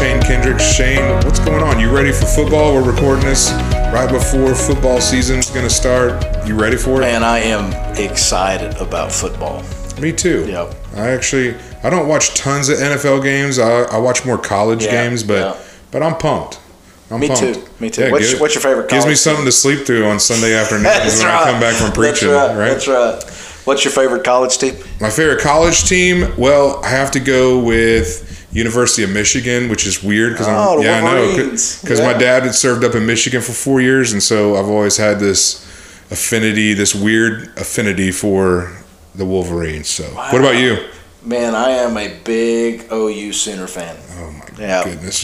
Shane Kendrick. Shane, what's going on? You ready for football? We're recording this right before football season's going to start. You ready for it? Man, I am excited about football. Me too. Yep. I don't watch tons of NFL games. I watch more college games, but I'm pumped. Me too. Me too. Yeah, what's your favorite college? Gives me something to sleep through on Sunday afternoons I come back from preaching. That's right. What's your favorite college team? My favorite college team? Well, I have to go with University of Michigan, which is weird because my dad had served up in Michigan for 4 years, and so I've always had this weird affinity for the Wolverines. So, What about you? Man, I am a big OU Sooner fan. Oh my goodness,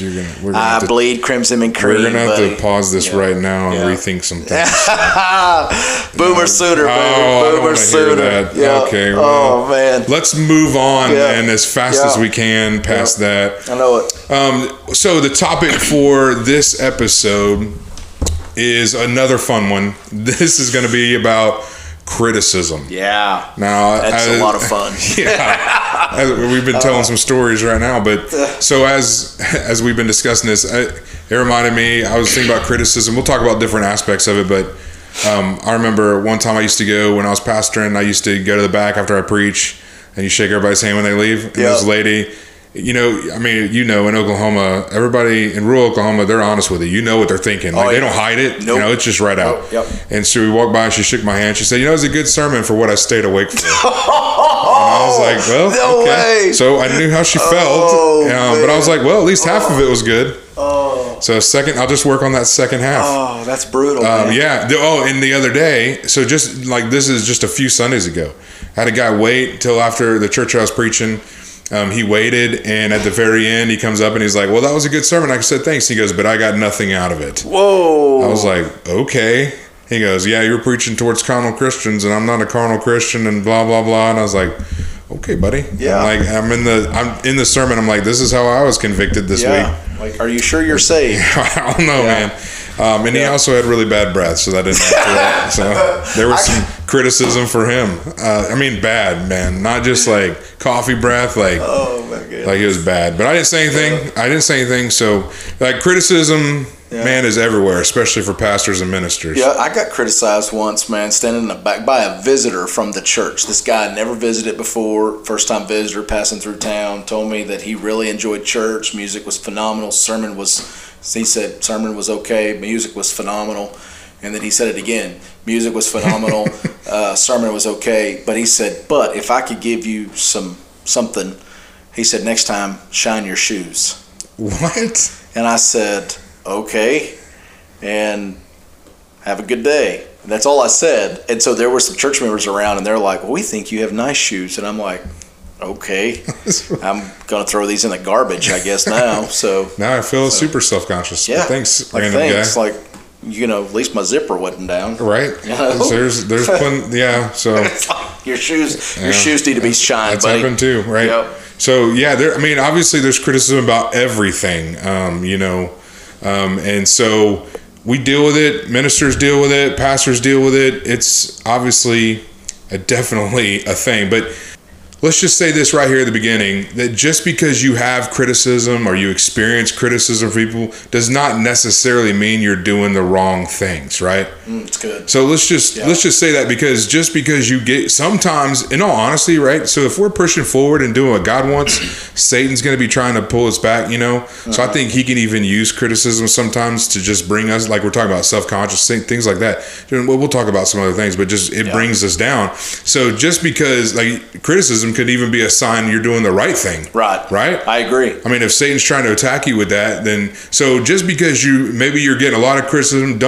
I bleed crimson and cream. We're gonna have to pause this right now and rethink some things. Boomer Sooner, baby. Boomer Sooner. Yep. Okay. Well, oh man. Let's move on and as fast as we can past that. I know it. So the topic for this episode is another fun one. This is going to be about criticism. Yeah. Now that's a lot of fun. Yeah. We've been telling some stories right now, but so as we've been discussing this, it reminded me, I was thinking about criticism. We'll talk about different aspects of it, but I remember one time I used to go when I was pastoring, I used to go to the back after I preach, and you shake everybody's hand when they leave. And this lady, in Oklahoma, everybody in rural Oklahoma, they're honest with you. You know what they're thinking. Like, they don't hide it. Nope. It's just right out. Yep. And so we walked by and she shook my hand. She said, it was a good sermon for what I stayed awake for. And I was like, okay. Way. So I knew how she felt. But I was like, well, at least half of it was good. So I'll just work on that second half. Oh, that's brutal. Man. Yeah. And the other day, so just like, this is just a few Sundays ago, I had a guy wait till after the church I was preaching. He waited, and at the very end, he comes up and he's like, well, that was a good sermon. I said, thanks. He goes, but I got nothing out of it. Whoa. I was like, okay. He goes, yeah, you're preaching towards carnal Christians, and I'm not a carnal Christian, and blah, blah, blah. And I was like, okay, buddy. Yeah. I'm in the sermon. I'm like, this is how I was convicted this week. Like, are you sure you're saved? I don't know, man. He also had really bad breath, so that didn't help that. So there was some criticism for him. Bad, man. Not just like coffee breath, like, oh my goodness, like it was bad. But I didn't say anything. I didn't say anything. So like criticism, man, is everywhere, especially for pastors and ministers. Yeah, I got criticized once, man, standing in the back by a visitor from the church. This guy never visited before, first time visitor passing through town, told me that he really enjoyed church. Music was phenomenal. He said sermon was okay, music was phenomenal, and then he said it again. Music was phenomenal, sermon was okay, but he said, but if I could give you something, he said, next time, shine your shoes. What? And I said, okay, and have a good day. And that's all I said. And so there were some church members around, and they're like, well, we think you have nice shoes. And I'm like, okay, I'm gonna throw these in the garbage, I guess now. So now I feel super self-conscious. Yeah, thanks, like, random guy. Like, at least my zipper wasn't down. Right. So there's plenty. Yeah. So your shoes need to be shined. That's happened too, right? Yep. So obviously there's criticism about everything, and so we deal with it. Ministers deal with it. Pastors deal with it. It's obviously definitely a thing, but. Let's just say this right here at the beginning, that just because you have criticism or you experience criticism from people does not necessarily mean you're doing the wrong things, right? It's good. So let's just say that, because just because you get, sometimes, in all honesty, right? So if we're pushing forward and doing what God wants, Satan's going to be trying to pull us back, Uh-huh. So I think he can even use criticism sometimes to just bring us, like we're talking about self-conscious things like that. We'll talk about some other things, but just it brings us down. So just because like criticism could even be a sign you're doing the right thing. Right? I agree. If Satan's trying to attack you with that, then so just because you're getting a lot of criticism,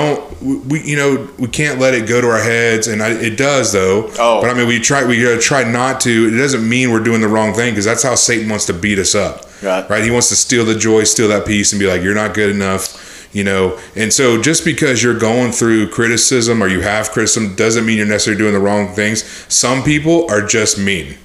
we can't let it go to our heads, and it does though. Oh. But we gotta try not to. It doesn't mean we're doing the wrong thing, because that's how Satan wants to beat us up. Right? He wants to steal the joy, steal that peace, and be like, you're not good enough. And so just because you're going through criticism or you have criticism doesn't mean you're necessarily doing the wrong things. Some people are just mean.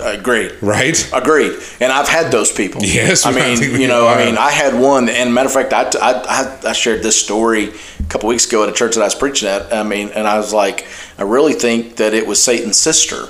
Agreed. Right? Agreed. And I've had those people. Yes. I had one. And matter of fact, I shared this story a couple weeks ago at a church that I was preaching at. And I was like, I really think that it was Satan's sister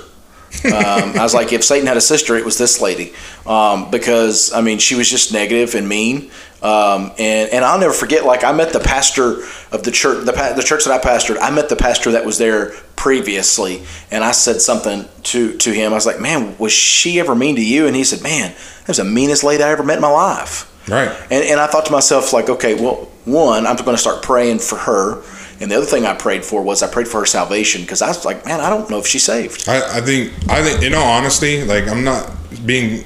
I was like, if Satan had a sister, it was this lady, because I mean, she was just negative and mean. And I'll never forget, like, I met the pastor of the church, the church that I pastored. I met the pastor that was there previously, and I said something to him. I was like, man, was she ever mean to you? And he said, man, that was the meanest lady I ever met in my life. Right. And I thought to myself, like, okay, well, one, I'm going to start praying for her. And the other thing I prayed for was I prayed for her salvation, because I was like, man, I don't know if she's saved. I think, in all honesty, like, I'm not being,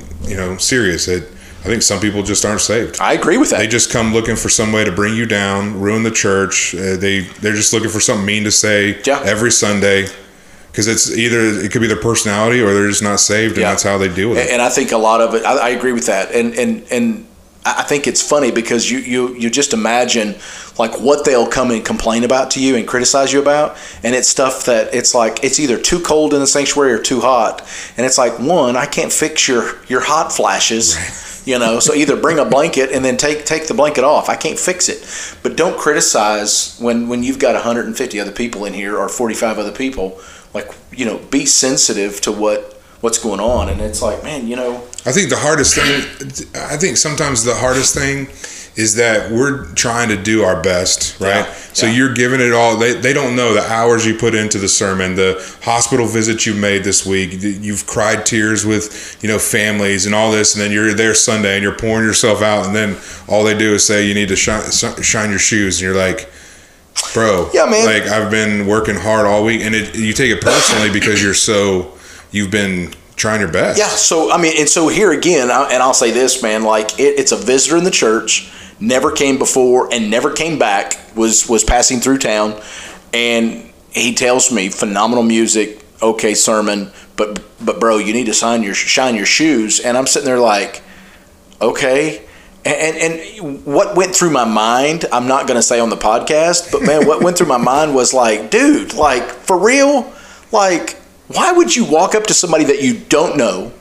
serious. I think some people just aren't saved. I agree with that. They just come looking for some way to bring you down, ruin the church. They're just looking for something mean to say every Sunday. Because it could be their personality, or they're just not saved, and that's how they deal with it. And I think a lot of it, I agree with that. And I think it's funny, because you just imagine, like, what they'll come and complain about to you and criticize you about, and it's stuff that it's like, it's either too cold in the sanctuary or too hot, and it's like, one, I can't fix your hot flashes, so either bring a blanket and then take the blanket off. I can't fix it, but don't criticize when you've got 150 other people in here, or 45 other people. Like, be sensitive to what's going on. And it's like, man, I think sometimes the hardest thing is that we're trying to do our best, right? Yeah, so you're giving it all. They don't know the hours you put into the sermon, the hospital visits you made this week. You've cried tears with, families and all this. And then you're there Sunday and you're pouring yourself out. And then all they do is say, you need to shine your shoes. And you're like, bro, yeah, man. Like, I've been working hard all week. And you take it personally because you've been trying your best. Yeah. So, I mean, and so here again, and I'll say this, man, like, it's a visitor in the church, never came before and never came back, was passing through town. And he tells me, phenomenal music, okay sermon, but bro, you need to shine your shoes. And I'm sitting there like, okay. And what went through my mind, I'm not going to say on the podcast, but man, what went through my mind was like, dude, like, for real, like, why would you walk up to somebody that you don't know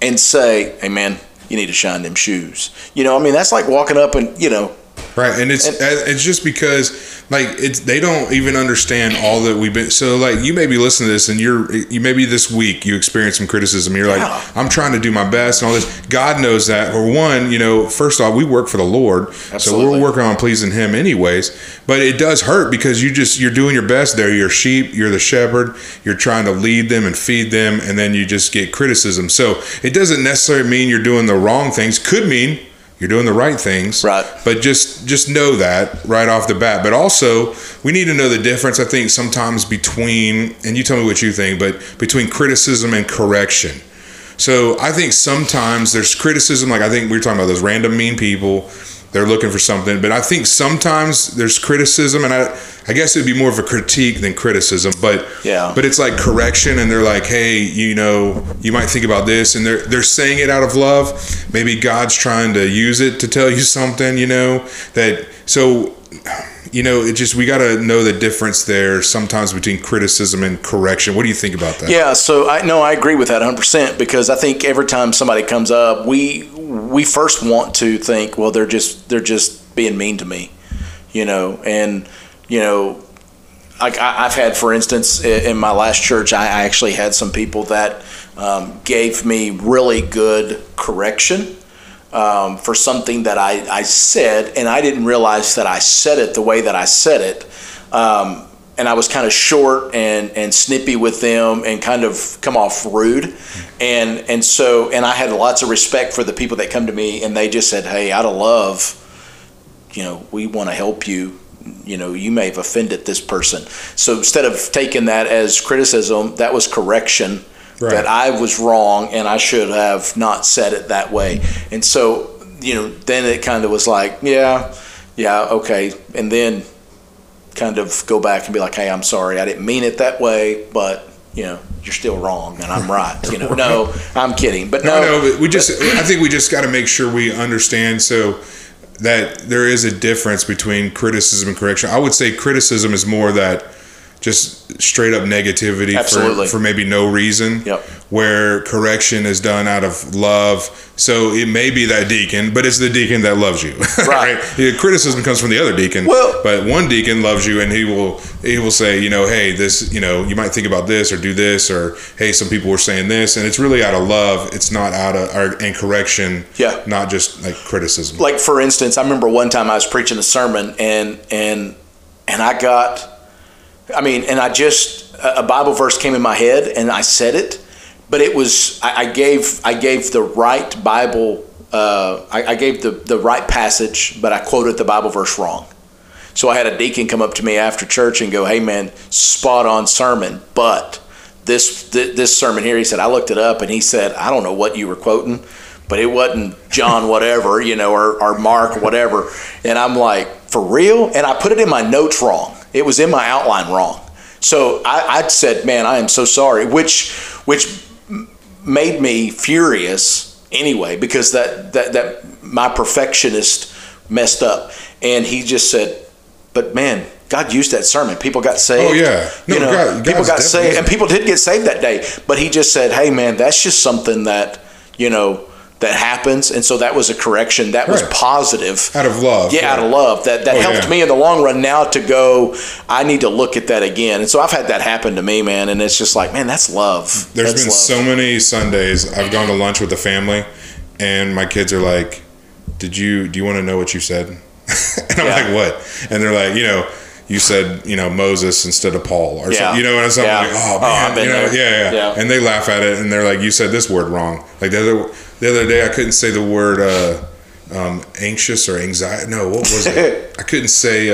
and say, hey man, you need to shine them shoes? I mean, that's like walking up and, Right. And it's just because, like, they don't even understand all that we've been. So, like, you may be listening to this and you maybe this week you experience some criticism. You're like, I'm trying to do my best and all this. God knows that. For one, first off, we work for the Lord. Absolutely. So we're working on pleasing him anyways, but it does hurt because you're doing your best. They're your sheep. You're the shepherd. You're trying to lead them and feed them. And then you just get criticism. So it doesn't necessarily mean you're doing the wrong things. Could mean you're doing the right things, right? But just know that right off the bat. But also, we need to know the difference, I think, sometimes between, and you tell me what you think, but between criticism and correction. So I think sometimes there's criticism, like I think we were talking about those random mean people, they're looking for something. But I think sometimes there's criticism, and I guess it'd be more of a critique than criticism, but it's like correction, and they're like, hey, you might think about this, and they're saying it out of love. Maybe God's trying to use it to tell you something, it just, we got to know the difference there sometimes between criticism and correction. What do you think about that? Yeah. So I agree with that 100%, because I think every time somebody comes up, we first want to think, well, they're just being mean to me, I've had, for instance, in my last church, I actually had some people that gave me really good correction for something that I said, and I didn't realize that I said it the way that I said it. And I was kind of short and snippy with them and kind of come off rude. And so I had lots of respect for the people that come to me, and they just said, hey, out of love, we want to help you. You may have offended this person. So instead of taking that as criticism, that was correction. Right. That I was wrong and I should have not said it that way. And so, then it kind of was like, yeah, okay. And then kind of go back and be like, hey, I'm sorry, I didn't mean it that way, but you're still wrong and I'm right. Right. No, I'm kidding. But I think we just got to make sure we understand so that there is a difference between criticism and correction. I would say criticism is more that just straight up negativity for maybe no reason, yep. where correction is done out of love. So it may be that deacon, but it's the deacon that loves you. Right. Right? Criticism comes from the other deacon, but one deacon loves you and he will say, you know, hey, this, you know, you might think about this or do this, or hey, some people were saying this, and it's really out of love. It's not out of and correction, yeah. not just like criticism. Like for instance, I remember one time I was preaching a sermon and I got. I mean, and a Bible verse came in my head and I said it, but it was, I gave the right Bible, I gave the right passage, but I quoted the Bible verse wrong. So I had a deacon come up to me after church and go, hey man, spot on sermon, but this sermon here, he said, I looked it up and he said, I don't know what you were quoting, but it wasn't John whatever, you know, or Mark whatever. And I'm like, for real? And I put it in my notes wrong. It was in my outline wrong. So I said, man, I am so sorry, which made me furious anyway, because that my perfectionist messed up. And he just said, but man, God used that sermon. People got saved. Oh, yeah. No, you know, people got saved. And people did get saved that day. But he just said, hey, man, that's just something that, you know, that happens. And so that was a correction that was positive. Out of love. Yeah, right. Out of love. That helped me in the long run now to go, I need to look at that again. And so I've had that happen to me, man. And it's just like, man, that's love. There's been so many Sundays I've gone to lunch with the family and my kids are like, do you want to know what you said? And I'm like, what? And they're like, you know, you said, you know, Moses instead of Paul or something, you know, and I'm like, oh man, you know, yeah. And they laugh at it and they're like, you said this word wrong. Like the other day I couldn't say the word anxious or anxiety. No, what was it? I couldn't say,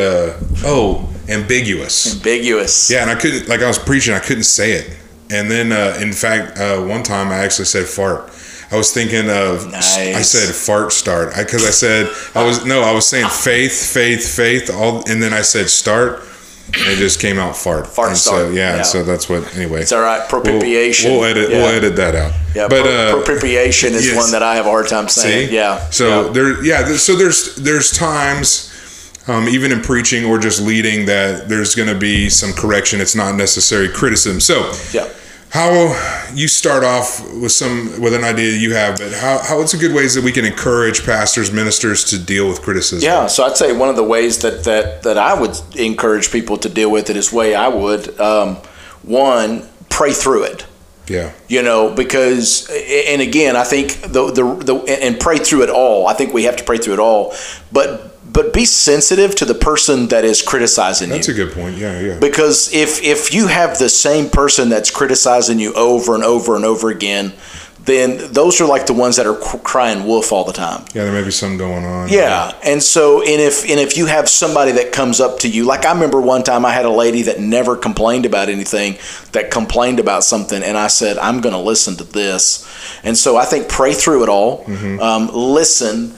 ambiguous. Ambiguous. Yeah. And I couldn't, like I was preaching, I couldn't say it. And then, in fact, one time I actually said fart. I was thinking of, I said fart start. I was saying faith, all, and then I said start, and it just came out fart. Fart and start. So, so that's what, anyway. It's all right, propitiation. We'll edit, We'll edit that out. Yeah, but propitiation is one that I have a hard time saying. See? Yeah. So there's times, even in preaching or just leading, that there's going to be some correction. It's not necessary criticism. So, yeah. How you start off with an idea you have, but how what's a good ways that we can encourage pastors, ministers to deal with criticism? Yeah, so I'd say one of the ways that I would encourage people to deal with it is way I would one, pray through it. Yeah, you know, because, and again, I think and pray through it all. I think we have to pray through it all, but be sensitive to the person that is criticizing you. That's a good point. Yeah. Because if you have the same person that's criticizing you over and over and over again, then those are like the ones that are crying wolf all the time. Yeah, there may be something going on. Yeah, and so if you have somebody that comes up to you, like I remember one time I had a lady that never complained about anything, that complained about something, and I said, I'm going to listen to this. And so I think pray through it all, listen,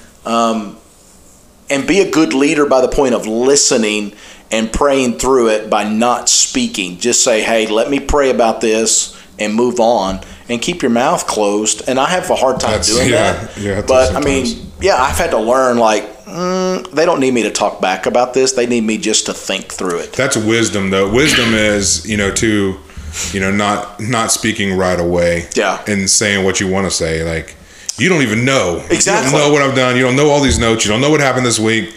and be a good leader by the point of listening and praying through it by not speaking. Just say, hey, let me pray about this and move on and keep your mouth closed. And I have a hard time doing that. Yeah, but I mean, I've had to learn they don't need me to talk back about this. They need me just to think through it. That's wisdom though. Wisdom is, you know, to, you know, not speaking right away. Yeah. And saying what you want to say. Like, you don't even know. Exactly. You don't know what I've done. You don't know all these notes. You don't know what happened this week.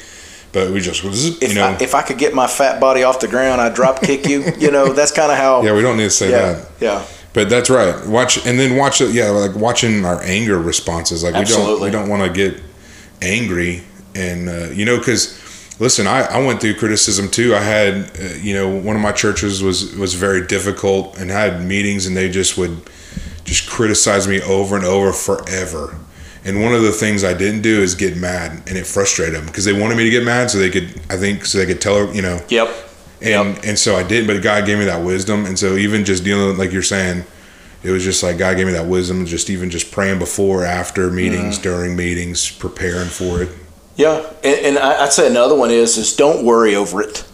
But we just, you know. If I could get my fat body off the ground, I'd drop kick you. You know, that's kind of how. Yeah, we don't need to say that. Yeah. But that's right. Watch it. Yeah, like watching our anger responses. Like absolutely. We don't want to get angry. And, you know, because, listen, I went through criticism too. I had, you know, one of my churches was very difficult and I had meetings and they just would just criticized me over and over forever. And one of the things I didn't do is get mad, and it frustrated them because they wanted me to get mad so they could tell her, you know. Yep. And so I did, but God gave me that wisdom. And so even just dealing with, like you're saying, it was just like God gave me that wisdom, just praying before, after meetings, during meetings, preparing for it. Yeah. And I'd say another one is don't worry over it.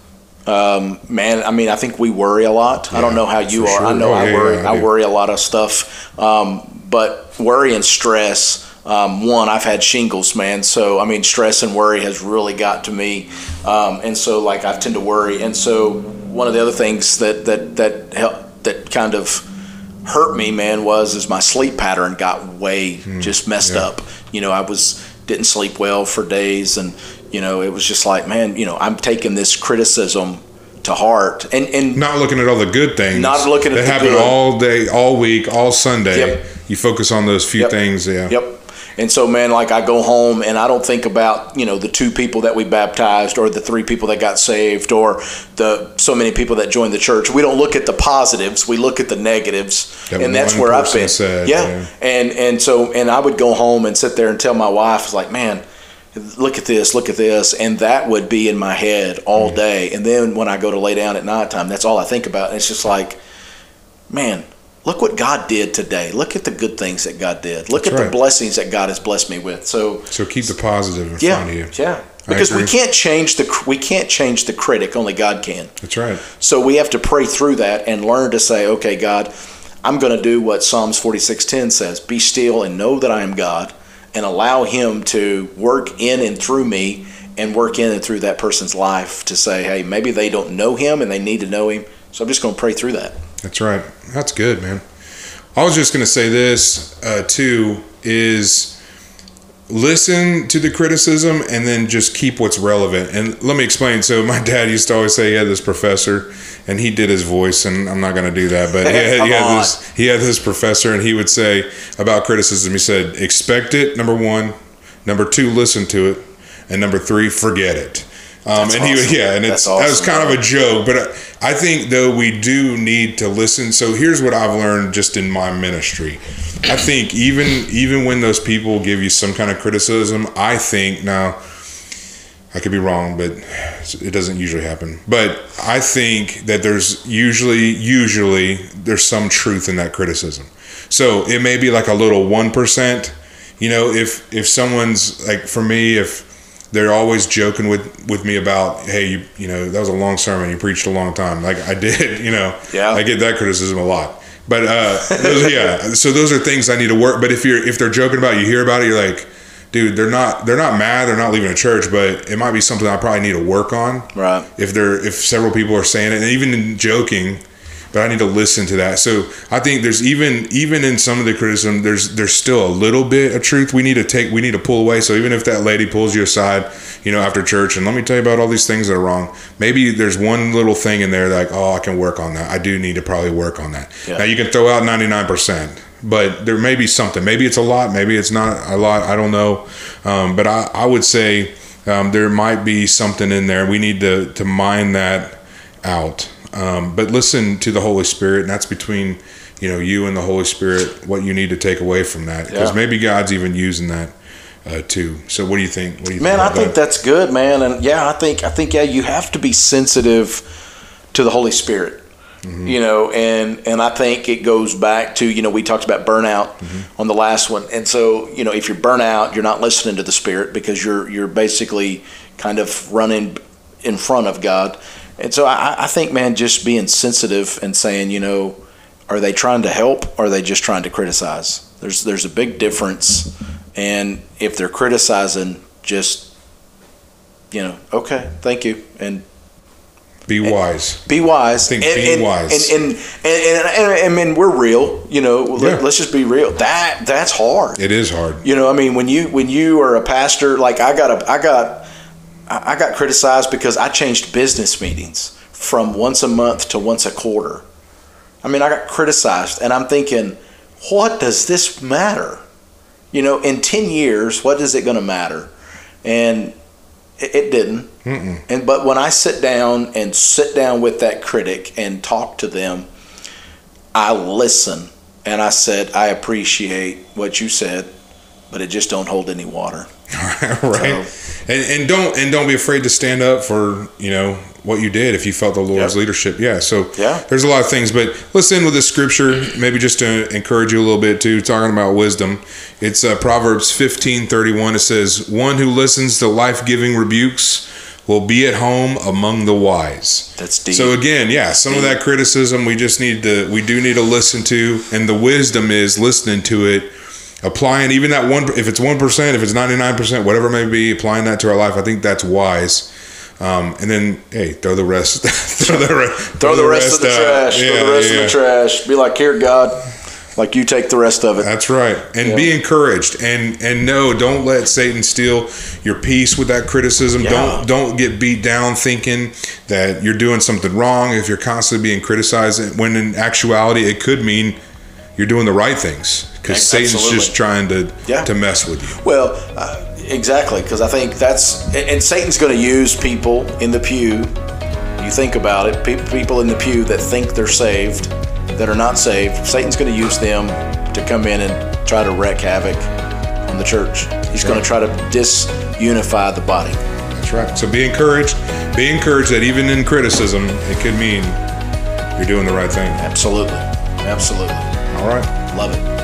Man, I mean, I think we worry a lot. I don't know how you are. Sure. I know I worry a lot of stuff. But worry and stress One, I've had shingles, man. So, I mean, stress and worry has really got to me. And so, like, I tend to worry. And so one of the other things that helped, that kind of hurt me, man, is my sleep pattern got way just messed up. You know, I didn't sleep well for days. And, you know, it was just like, man, you know, I'm taking this criticism to heart and not looking at all the good things, not looking at that happen all day, all week, all Sunday. Yep. You focus on those few things. Yeah. Yep. And so, man, like, I go home and I don't think about, you know, the 2 people that we baptized or the 3 people that got saved or the so many people that joined the church. We don't look at the positives. We look at the negatives. And that's where I've been. Yeah. And I would go home and sit there and tell my wife, it's like, man, look at this, look at this. And that would be in my head all day. And then when I go to lay down at nighttime, that's all I think about. And it's just like, man, look what God did today. Look at the good things that God did. Look at the blessings that God has blessed me with. So keep the positive in front of you. Yeah. Because we can't change the critic. Only God can. That's right. So we have to pray through that and learn to say, okay, God, I'm going to do what Psalms 46:10 says. Be still and know that I am God, and allow Him to work in and through me and work in and through that person's life to say, hey, maybe they don't know Him and they need to know Him. So I'm just going to pray through that. That's right. That's good, man. I was just going to say this, too, is listen to the criticism and then just keep what's relevant. And let me explain. So my dad used to always say he had this professor, and he did his voice, and I'm not going to do that, but he had this professor, and he would say about criticism, he said, expect it, number one. Number two, listen to it. And number three, forget it. That was kind of a joke, but I think though we do need to listen. So here's what I've learned just in my ministry. I think even when those people give you some kind of criticism, I think, now I could be wrong, but it doesn't usually happen. But I think that there's usually there's some truth in that criticism. So it may be like a little 1%, you know, if someone's like, for me, if they're always joking with me about, hey, you know, that was a long sermon. You preached a long time. Like I did, you know. Yeah. I get that criticism a lot. But so those are things I need to work. But if they're joking about it, you hear about it, you're like, dude, they're not mad. They're not leaving a church, but it might be something I probably need to work on. Right. If several people are saying it, and even in joking, but I need to listen to that. So I think there's even in some of the criticism, there's still a little bit of truth we need to pull away. So even if that lady pulls you aside, you know, after church, and let me tell you about all these things that are wrong, maybe there's one little thing in there that, like, oh, I can work on that. I do need to probably work on that. Yeah. Now you can throw out 99%, but there may be something. Maybe it's a lot. Maybe it's not a lot. I don't know. But I would say there might be something in there. We need to mine that out. But listen to the Holy Spirit, and that's between, you know, you and the Holy Spirit, what you need to take away from that, because maybe God's even using that too. So what do you think? Man, I think that's good, man. And I think you have to be sensitive to the Holy Spirit, you know, and I think it goes back to, you know, we talked about burnout on the last one. And so, you know, if you're burnt out, you're not listening to the Spirit because you're basically kind of running in front of God. And so I think, man, just being sensitive and saying, you know, are they trying to help or are they just trying to criticize? There's a big difference. And if they're criticizing, just, you know, okay, thank you. And be wise. Be wise. I think be wise. And I mean, we're real, you know, let's just be real. That's hard. It is hard. You know, I mean, when you are a pastor, like I got criticized because I changed business meetings from once a month to once a quarter. I mean, I got criticized, and I'm thinking, what does this matter? You know, in 10 years, what is it going to matter? And it didn't. Mm-mm. But when I sit down with that critic and talk to them, I listen, and I said, I appreciate what you said, but it just don't hold any water. Right. So, and don't be afraid to stand up for, you know, what you did if you felt the Lord's leadership. Yeah. So there's a lot of things, but let's end with this scripture, maybe just to encourage you a little bit too, talking about wisdom. It's Proverbs 15:31. It says, one who listens to life-giving rebukes will be at home among the wise. That's deep. So again, some of that criticism we do need to listen to, and the wisdom is listening to it applying even that one, if it's 1%, if it's 99%, whatever it may be, applying that to our life, I think that's wise. And then, hey, throw the rest, throw the rest of the trash, yeah, throw the rest of the trash. Be like, here, God, like you take the rest of it. That's right. And be encouraged, and no, don't let Satan steal your peace with that criticism. Yeah. Don't get beat down thinking that you're doing something wrong if you're constantly being criticized, when in actuality it could mean you're doing the right things, because Satan's just trying to mess with you. Well, exactly, because I think and Satan's going to use people in the pew. You think about it, people in the pew that think they're saved, that are not saved, Satan's going to use them to come in and try to wreak havoc on the church. He's going to try to disunify the body. That's right. So be encouraged. Be encouraged that even in criticism, it could mean you're doing the right thing. Absolutely. All right. Love it.